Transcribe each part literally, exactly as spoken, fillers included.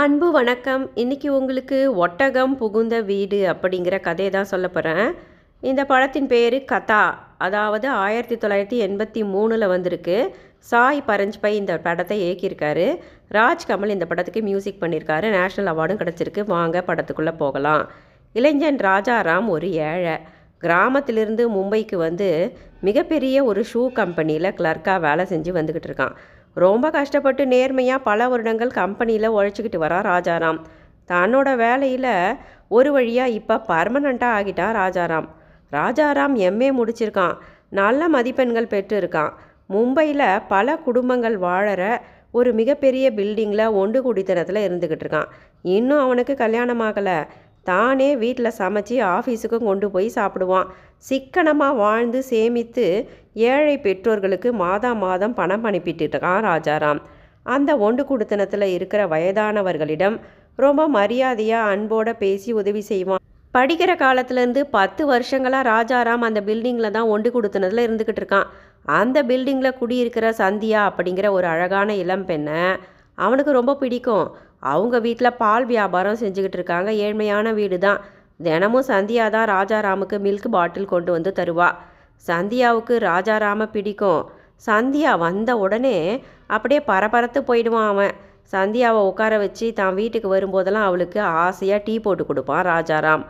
அன்பு வணக்கம். இன்றைக்கி உங்களுக்கு ஒட்டகம் புகுந்த வீடு அப்படிங்கிற கதையை தான் சொல்ல போகிறேன். இந்த படத்தின் பேர் கதா, அதாவது ஆயிரத்தி தொள்ளாயிரத்தி எண்பத்தி மூணில் வந்திருக்கு. சாய் பரஞ்ச்பை இந்த படத்தை இயக்கியிருக்காரு. ராஜ் கமல் இந்த படத்துக்கு மியூசிக் பண்ணியிருக்காரு. நேஷ்னல் அவார்டும் கிடச்சிருக்கு. வாங்க படத்துக்குள்ளே போகலாம். இளைஞன் ராஜாராம் ஒரு ஏழை. கிராமத்திலிருந்து மும்பைக்கு வந்து மிகப்பெரிய ஒரு ஷூ கம்பெனியில் கிளர்க்காக வேலை செஞ்சு வந்துக்கிட்டு இருக்கான். ரொம்ப கஷ்டப்பட்டு நேர்மையாக பல வருடங்கள் கம்பெனியில் உழைச்சிக்கிட்டு வரா ராஜாராம். தன்னோட வேலையில் ஒரு வழியாக இப்போ பர்மனண்ட்டாக ஆகிட்டான் ராஜாராம். ராஜாராம் எம்ஏ முடிச்சிருக்கான். நல்ல மதிப்பெண்கள் பெற்றிருக்கான். மும்பையில் பல குடும்பங்கள் வாழற ஒரு மிகப்பெரிய பில்டிங்கில் ஒன்று குடித்தனத்தில் இருந்துக்கிட்டு இருக்கான். இன்னும் அவனுக்கு கல்யாணம் ஆகலை. தானே வீட்டில் சமைச்சு ஆஃபீஸுக்கும் கொண்டு போய் சாப்பிடுவான். சிக்கனமாக வாழ்ந்து சேமித்து ஏழை பெற்றோர்களுக்கு மாதா மாதம் பணம் அனுப்பிட்டுருக்கான் ராஜாராம். அந்த ஒண்டு குடுத்தனத்தில் இருக்கிற வயதானவர்களிடம் ரொம்ப மரியாதையாக அன்போடு பேசி உதவி செய்வான். படிக்கிற காலத்துலேருந்து பத்து வருஷங்களாக ராஜாராம் அந்த பில்டிங்கில் தான் ஒண்டு குடுத்தனத்தில் இருந்துக்கிட்டு இருக்கான். அந்த பில்டிங்கில் குடியிருக்கிற சந்தியா அப்படிங்கிற ஒரு அழகான இளம் பெண்ணை அவனுக்கு ரொம்ப பிடிக்கும். அவங்க வீட்டில் பால் வியாபாரம் செஞ்சுக்கிட்டு இருக்காங்க. ஏழ்மையான வீடு தான். தினமும் சந்தியா தான் ராஜாராமுக்கு மில்க் பாட்டில் கொண்டு வந்து தருவா. சந்தியாவுக்கு ராஜாராமை பிடிக்கும். சந்தியா வந்த உடனே அப்படியே பரபரத்து போயிடுவான் அவன். சந்தியாவை உட்கார வச்சு தான் வீட்டுக்கு வரும்போதெல்லாம் அவளுக்கு ஆசையாக டீ போட்டு கொடுப்பான் ராஜாராம்.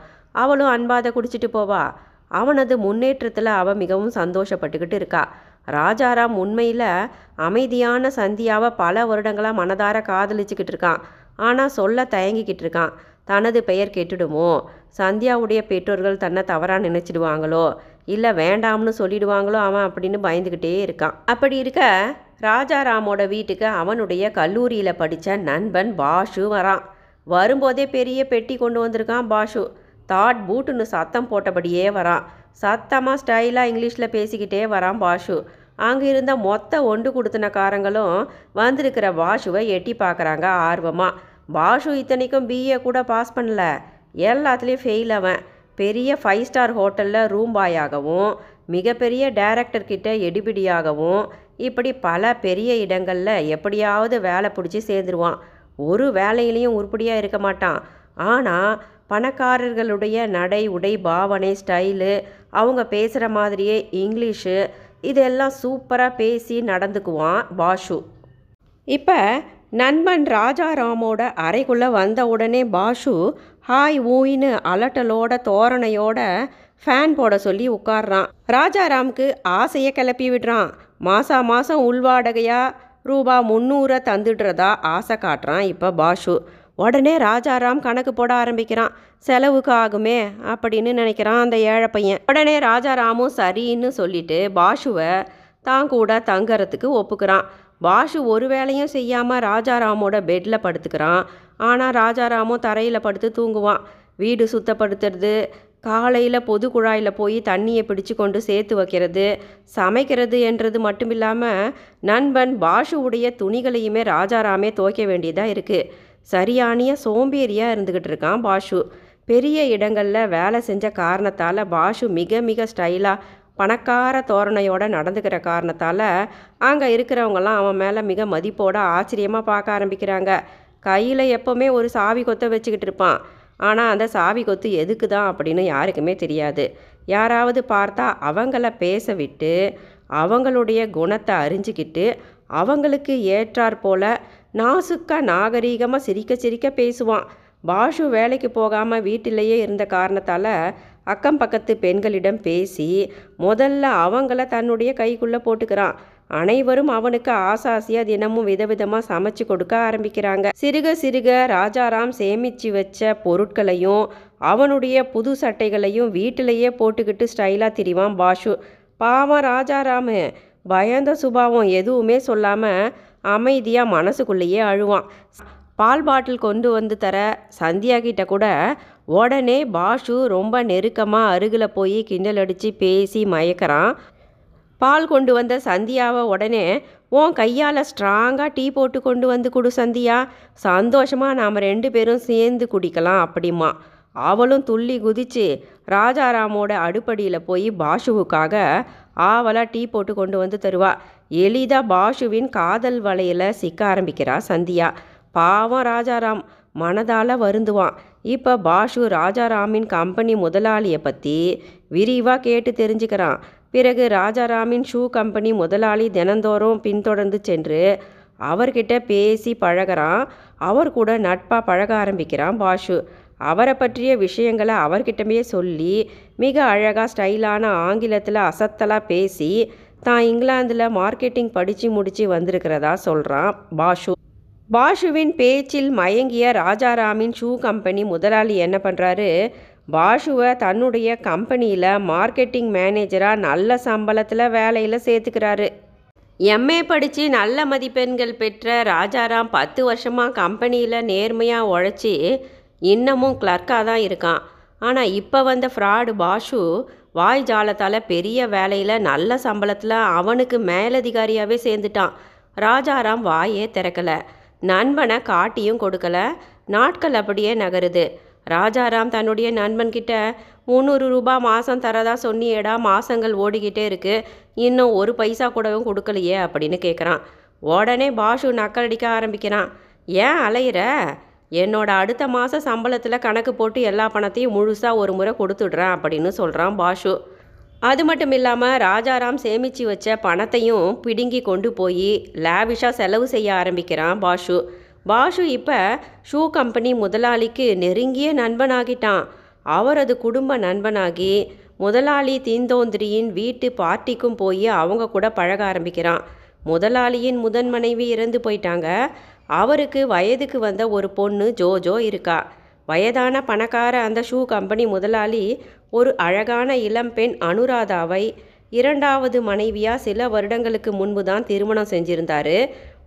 அவளும் அன்பாத குடிச்சிட்டு போவா. அவனது முன்னேற்றத்தில் அவள் மிகவும் சந்தோஷப்பட்டுக்கிட்டு இருக்கா. ராஜாராம் உண்மையில் அமைதியான சந்தியாவை பல வருடங்களாக மனதார காதலிச்சுக்கிட்டு இருக்கான். ஆனால் சொல்ல தயங்கிக்கிட்டு இருக்கான். தனது பெயர் கெட்டுடுமோ, சந்தியாவுடைய பெற்றோர்கள் தன்னை தவறாக நினச்சிடுவாங்களோ, இல்லை வேண்டாம்னு சொல்லிடுவாங்களோ அவன் அப்படின்னு பயந்துக்கிட்டே இருக்கான். அப்படி இருக்க ராஜாராமோட வீட்டுக்கு அவனுடைய கல்லூரியில் படித்த நண்பன் பாஷு வரான். வரும்போதே பெரிய பெட்டி கொண்டு வந்திருக்கான் பாஷு. தாட் பூட்டுன்னு சத்தம் போட்டபடியே வரான். சத்தமாக ஸ்டைலாக இங்கிலீஷில் பேசிக்கிட்டே வரான் பாஷு. அங்கே இருந்த மொத்த ஒண்டு குடுத்தனக்காரங்களும் வந்திருக்கிற பாஷுவை எட்டி பார்க்குறாங்க ஆர்வமாக. பாஷு இத்தனைக்கும் பிஏ கூட பாஸ் பண்ணல. எல்லாத்துலேயும் ஃபெயில். அவன் பெரிய ஃபைவ் ஸ்டார் ஹோட்டலில் ரூம் பாயாகவும், மிகப்பெரிய டைரக்டர்கிட்ட எடுபிடியாகவும், இப்படி பல பெரிய இடங்களில் எப்படியாவது வேலை பிடிச்சி சேர்ந்துருவான். ஒரு வேலையிலையும் உருப்படியாக இருக்க மாட்டான். ஆனால் பணக்காரர்களுடைய நடை உடை பாவனை ஸ்டைலு, அவங்க பேசுகிற மாதிரியே இங்கிலீஷு, இதெல்லாம் சூப்பராக பேசி நடந்துக்குவான் பாஷு. இப்போ நண்பன் ராஜாராமோட அறைக்குள்ளே வந்த உடனே பாஷு ஹாய் ஊயின்னு அலட்டலோட தோரணையோட ஃபேன் போட சொல்லி உட்கார்றான். ராஜாராமுக்கு ஆசையை கிளப்பி விடுறான். மாதா மாதம் உள்வாடகையாக ரூபா முந்நூறை தந்துடுறதா ஆசை காட்டுறான் இப்போ பாஷு. உடனே ராஜாராம் கணக்கு போட ஆரம்பிக்கிறான். செலவுக்கு ஆகுமே அப்படின்னு நினைக்கிறான் அந்த ஏழை பையன். உடனே ராஜாராமும் சரின்னு சொல்லிட்டு பாஷுவை தான் கூட தங்கறதுக்கு ஒப்புக்கிறான். பாஷு ஒரு வேலையும் செய்யாமல் ராஜாராமோட பெட்டில் படுத்துக்கிறான். ஆனால் ராஜாராமும் தரையில் படுத்து தூங்குவான். வீடு சுத்தப்படுத்துறது, காலையில் பொது குழாயில் போய் தண்ணியை பிடிச்சு கொண்டு சேர்த்து வைக்கிறது, சமைக்கிறது என்றது மட்டும் இல்லாமல் நண்பன் பாஷுவுடைய துணிகளையுமே ராஜாராமே துவைக்க வேண்டியதாக இருக்குது. சரியானிய சோம்பேறியாக இருந்துக்கிட்டு இருக்கான் பாஷு. பெரிய இடங்களில் வேலை செஞ்ச காரணத்தால் பாஷு மிக மிக ஸ்டைலாக பணக்கார தோரணையோடு நடந்துக்கிற காரணத்தால் அங்கே இருக்கிறவங்கலாம் அவன் மேலே மிக மதிப்போடு ஆச்சரியமாக பார்க்க ஆரம்பிக்கிறாங்க. கையில் எப்போவுமே ஒரு சாவி கொத்தை வச்சுக்கிட்டு இருப்பான். ஆனால் அந்த சாவி கொத்து எதுக்கு தான் அப்படின்னு யாருக்குமே தெரியாது. யாராவது பார்த்தா அவங்கள பேச விட்டு அவங்களுடைய குணத்தை அறிஞ்சிக்கிட்டு அவங்களுக்கு ஏற்றாற் போல் நாசுக்காக நாகரீகமாக சிரிக்க சிரிக்க பேசுவான். பாஷு வேலைக்கு போகாமல் வீட்டிலேயே இருந்த காரணத்தால் அக்கம் பக்கத்து பெண்களிடம் பேசி முதல்ல அவங்கள தன்னுடைய கைக்குள்ளே போட்டுக்கிறான். அனைவரும் அவனுக்கு ஆசாசியாக தினமும் விதவிதமாக சமைச்சு கொடுக்க ஆரம்பிக்கிறாங்க. சிறுக சிறுக ராஜாராம் சேமித்து வச்ச பொருட்களையும் அவனுடைய புது சட்டைகளையும் வீட்டிலேயே போட்டுக்கிட்டு ஸ்டைலாக திரிவான் பாஷு. பாவம் ராஜாராம் பயந்த சுபாவம், எதுவுமே சொல்லாமல் அமைதியாக மனசுக்குள்ளேயே அழுவான். பால் பாட்டில் கொண்டு வந்து தர சந்தியாகிட்ட கூட உடனே பாஷு ரொம்ப நெருக்கமாக அருகில் போய் கிண்டல் அடித்து பேசி மயக்கிறான். பால் கொண்டு வந்த சந்தியாவை உடனே உன் கையால் ஸ்ட்ராங்காக டீ போட்டு கொண்டு வந்து குடு சந்தியா, சந்தோஷமாக நாம் ரெண்டு பேரும் சேர்ந்து குடிக்கலாம் அப்படிமா. அவளும் துள்ளி குதிச்சு ராஜாராமோட அடுப்படியில் போய் பாஷுவுக்காக ஆவலாக டீ போட்டு கொண்டு வந்து தருவா. எளிதாக பாஷுவின் காதல் வலையில் சிக்க ஆரம்பிக்கிறா சந்தியா. பாவம் ராஜாராம் மனதால் வருந்துவான். இப்போ பாஷு ராஜாராமின் கம்பெனி முதலாளியை பற்றி விரிவாக கேட்டு தெரிஞ்சுக்கிறான். பிறகு ராஜாராமின் ஷூ கம்பெனி முதலாளி தினந்தோறும் பின்தொடர்ந்து சென்று அவர்கிட்ட பேசி பழகிறான். அவர் கூட நட்பாக பழக ஆரம்பிக்கிறான் பாஷு. அவரை பற்றிய விஷயங்களை அவர்கிட்டமே சொல்லி மிக அழகாக ஸ்டைலான ஆங்கிலத்தில் அசத்தலாக பேசி தான் இங்கிலாந்தில் மார்க்கெட்டிங் படித்து முடித்து வந்திருக்கிறதா சொல்கிறான் பாஷு. பாஷுவின் பேச்சில் மயங்கிய ராஜாராமின் ஷூ கம்பெனி முதலாளி என்ன பண்ணுறாரு, பாஷுவை தன்னுடைய கம்பெனியில் மார்க்கெட்டிங் மேனேஜராக நல்ல சம்பளத்தில் வேலையில் சேர்த்துக்கிறாரு. எம்ஏ படித்து நல்ல மதிப்பெண்கள் பெற்ற ராஜாராம் பத்து வருஷமாக கம்பெனியில் நேர்மையாக உழைச்சி இன்னமும் கிளர்க்காக தான் இருக்கான். ஆனால் இப்போ வந்த ஃப்ராடு பாஷு வாய் ஜாலத்தால் பெரிய வேலையில் நல்ல சம்பளத்தில் அவனுக்கு மேலதிகாரியாகவே சேர்ந்துட்டான். ராஜாராம் வாயே திறக்கலை, நண்பனை காட்டியும் கொடுக்கலை. நாட்கள் அப்படியே நகருது. ராஜாராம் தன்னுடைய நண்பன்கிட்ட முந்நூறு ரூபா மாதம் தரதா சொன்னியடா, மாதங்கள் ஓடிக்கிட்டே இருக்குது, இன்னும் ஒரு பைசா கூடவும் கொடுக்கலையே அப்படின்னு கேட்குறான். உடனே பாஷு நக்கலடிக்க ஆரம்பிக்கிறான். ஏன் அலையிற, என்னோட அடுத்த மாத சம்பளத்தில் கணக்கு போட்டு எல்லா பணத்தையும் முழுசாக ஒரு முறை கொடுத்துடுறேன் அப்படின்னு சொல்கிறான் பாஷு. அது மட்டும் இல்லாமல் ராஜாராம் சேமித்து வச்ச பணத்தையும் பிடுங்கி கொண்டு போய் லேவிஷாக செலவு செய்ய ஆரம்பிக்கிறான் பாஷு. பாஷு இப்போ ஷூ கம்பெனி முதலாளிக்கு நெருங்கிய நண்பனாகிட்டான். அவரது குடும்ப நண்பனாகி முதலாளி தீந்தோந்திரியின் வீட்டு பார்ட்டிக்கும் போய் அவங்க கூட பழக ஆரம்பிக்கிறான். முதலாளியின் முதன் மனைவி இறந்து போயிட்டாங்க. அவருக்கு வயதுக்கு வந்த ஒரு பொண்ணு ஜோஜோ இருக்கா. வயதான பணக்கார அந்த ஷூ கம்பெனி முதலாளி ஒரு அழகான இளம்பெண் அனுராதாவை இரண்டாவது மனைவியாக சில வருடங்களுக்கு முன்பு தான் திருமணம் செஞ்சிருந்தார்.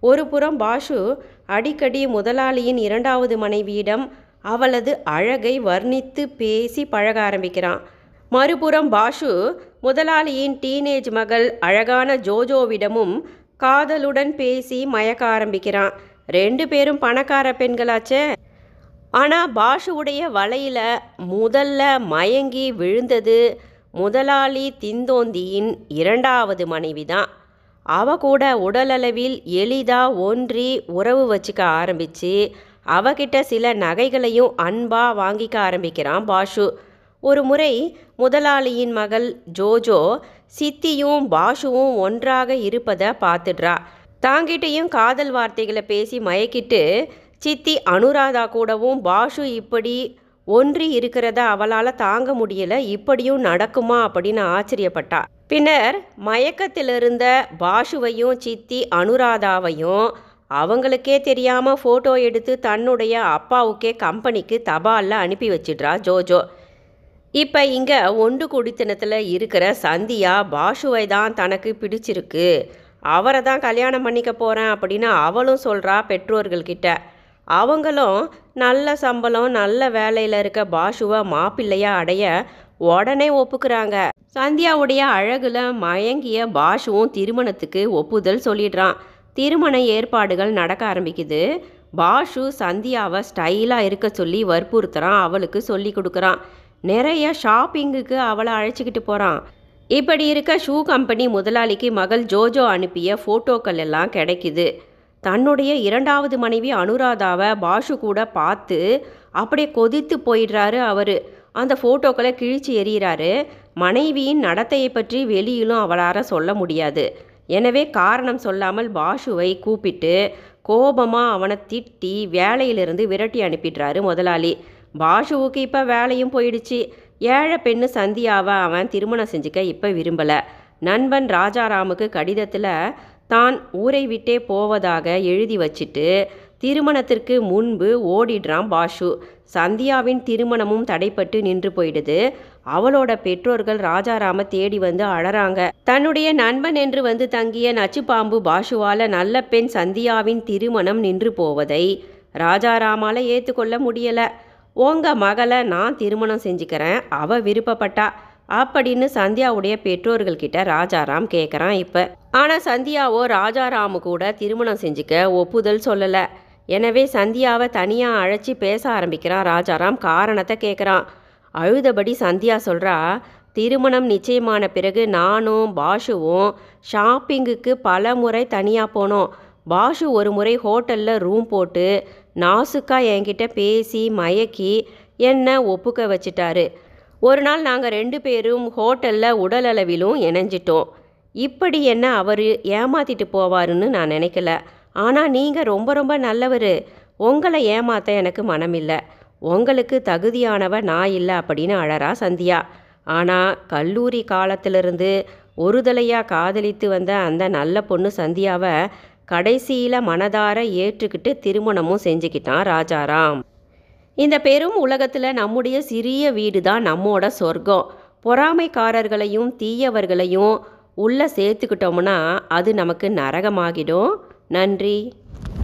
ஒரு புறம் பாஷு அடிக்கடி முதலாளியின் இரண்டாவது மனைவியிடம் அவளது அழகை வர்ணித்து பேசி பழக ஆரம்பிக்கிறான். மறுபுறம் பாஷு முதலாளியின் டீனேஜ் மகள் அழகான ஜோஜோவிடமும் காதலுடன் பேசி மயக்க ஆரம்பிக்கிறான். ரெண்டு பேரும் பணக்கார பெண்களாச்சே. ஆனால் பாஷுவுடைய வலையில் முதல்ல மயங்கி விழுந்தது முதலாளி திந்தோந்தியின் இரண்டாவது மனைவி தான். அவ கூட உடலளவில் எளிதாக ஒன்றி உறவு வச்சுக்க ஆரம்பித்து அவகிட்ட சில நகைகளையும் அன்பாக வாங்கிக்க ஆரம்பிக்கிறான் பாஷு. ஒரு முறை முதலாளியின் மகள் ஜோஜோ சித்தியும் பாஷுவும் ஒன்றாக இருப்பதை பார்த்துடுறா. தாங்கிட்டையும் காதல் வார்த்தைகளை பேசி மயக்கிட்டு சித்தி அனுராதா கூடவும் பாஷு இப்படி ஒன்றி இருக்கிறத அவளால் தாங்க முடியலை. இப்படியும் நடக்குமா அப்படின்னு ஆச்சரியப்பட்டா. பின்னர் மயக்கத்திலிருந்த பாஷுவையும் சித்தி அனுராதாவையும் அவங்களுக்கே தெரியாமல் ஃபோட்டோ எடுத்து தன்னுடைய அப்பாவுக்கே கம்பெனிக்கு தபாலில் அனுப்பி வச்சிட்றா ஜோஜோ. இப்போ இங்கே ஒன்று குடித்தனத்தில் இருக்கிற சந்தியா பாஷுவை தான் தனக்கு பிடிச்சிருக்கு, அவரை தான் கல்யாணம் பண்ணிக்க போகிறேன் அப்படின்னு அவளும் சொல்கிறா பெற்றோர்கள்கிட்ட. அவங்களும் நல்ல சம்பளம் நல்ல வேலையில் இருக்க பாஷுவை மாப்பிள்ளையாக அடைய உடனே ஒப்புக்கிறாங்க. சந்தியாவுடைய அழகில் மயங்கிய பாஷுவும் திருமணத்துக்கு ஒப்புதல் சொல்லிடுறான். திருமண ஏற்பாடுகள் நடக்க ஆரம்பிக்குது. பாஷு சந்தியாவை ஸ்டைலாக இருக்க சொல்லி வற்புறுத்துறான், அவளுக்கு சொல்லி கொடுக்குறான். நிறைய ஷாப்பிங்குக்கு அவளை அழைச்சிக்கிட்டு போகிறான். இப்படி இருக்க ஷூ கம்பெனி முதலாளிக்கு மகள் ஜோஜோ அனுப்பிய ஃபோட்டோக்கள் எல்லாம் கிடைக்குது. தன்னுடைய இரண்டாவது மனைவி அனுராதாவை பாஷு கூட பார்த்து அப்படியே கொதித்து போயிடுறாரு அவர். அந்த ஃபோட்டோக்களை கிழிச்சு எறிகிறாரு. மனைவியின் நடத்தையை பற்றி வெளியிலும் அவளால் சொல்ல முடியாது. எனவே காரணம் சொல்லாமல் பாஷுவை கூப்பிட்டு கோபமாக அவனை திட்டி வேலையிலிருந்து விரட்டி அனுப்பிடுறாரு முதலாளி. பாஷுவுக்கு இப்போ வேலையும் போயிடுச்சு. ஏழை பெண்ணு சந்தியாவை அவன் திருமணம் செஞ்சுக்க இப்போ விரும்பலை. நண்பன் ராஜாராமுக்கு கடிதத்தில் தான் ஊரை விட்டே போவதாக எழுதி வச்சுட்டு திருமணத்திற்கு முன்பு ஓடிடுறான் பாஷு. சந்தியாவின் திருமணமும் தடைப்பட்டு நின்று போயிடுது. அவளோட பெற்றோர்கள் ராஜாராம தேடி வந்து அழறாங்க. தன்னுடைய நண்பன் என்று வந்து தங்கிய நச்சுப்பாம்பு பாஷுவால் நல்ல பெண் சந்தியாவின் திருமணம் நின்று போவதை ராஜாராமால் ஏற்றுக்கொள்ள முடியலை. உங்கள் மகளை நான் திருமணம் செஞ்சுக்கிறேன், அவள் விருப்பப்பட்டா அப்படின்னு சந்தியாவுடைய பெற்றோர்கள்கிட்ட ராஜாராம் கேட்குறான் இப்போ. ஆனால் சந்தியாவோ ராஜாராமு கூட திருமணம் செஞ்சுக்க ஒப்புதல் சொல்லலை. எனவே சந்தியாவை தனியாக அழைச்சி பேச ஆரம்பிக்கிறான் ராஜாராம். காரணத்தை கேட்குறான். அழுதபடி சந்தியா சொல்கிறா, திருமணம் நிச்சயமான பிறகு நானும் பாஷுவும் ஷாப்பிங்குக்கு பல முறை தனியாக போனோம். பாஷு ஒரு முறை ஹோட்டலில் ரூம் போட்டு நாசுக்காக என்கிட்ட பேசி மயக்கி என்னை ஒப்புக்க வச்சிட்டாரு. ஒரு நாள் நாங்கள் ரெண்டு பேரும் ஹோட்டலில் உடலளவிலும் இணைஞ்சிட்டோம். இப்படி என்ன அவர் ஏமாற்றிட்டு போவாருன்னு நான் நினைக்கல. ஆனால் நீங்கள் ரொம்ப ரொம்ப நல்லவர். உங்களை ஏமாற்ற எனக்கு மனமில்லை. உங்களுக்கு தகுதியானவ நான் இல்லை அப்படின்னு அழறா சந்தியா. ஆனால் கல்லூரி காலத்திலிருந்து ஒருதலையாக காதலித்து வந்த அந்த நல்ல பொண்ணு சந்தியாவை கடைசியில் மனதார ஏற்றுக்கிட்டு திருமணமும் செஞ்சுக்கிட்டான் ராஜாராம். இந்த பெரும் உலகத்தில் நம்முடைய சிறிய வீடு தான் நம்மோட சொர்க்கம். பொறாமைக்காரர்களையும் தீயவர்களையும் உள்ளே சேர்த்துக்கிட்டோம்னா அது நமக்கு நரகமாகிடும். நன்றி.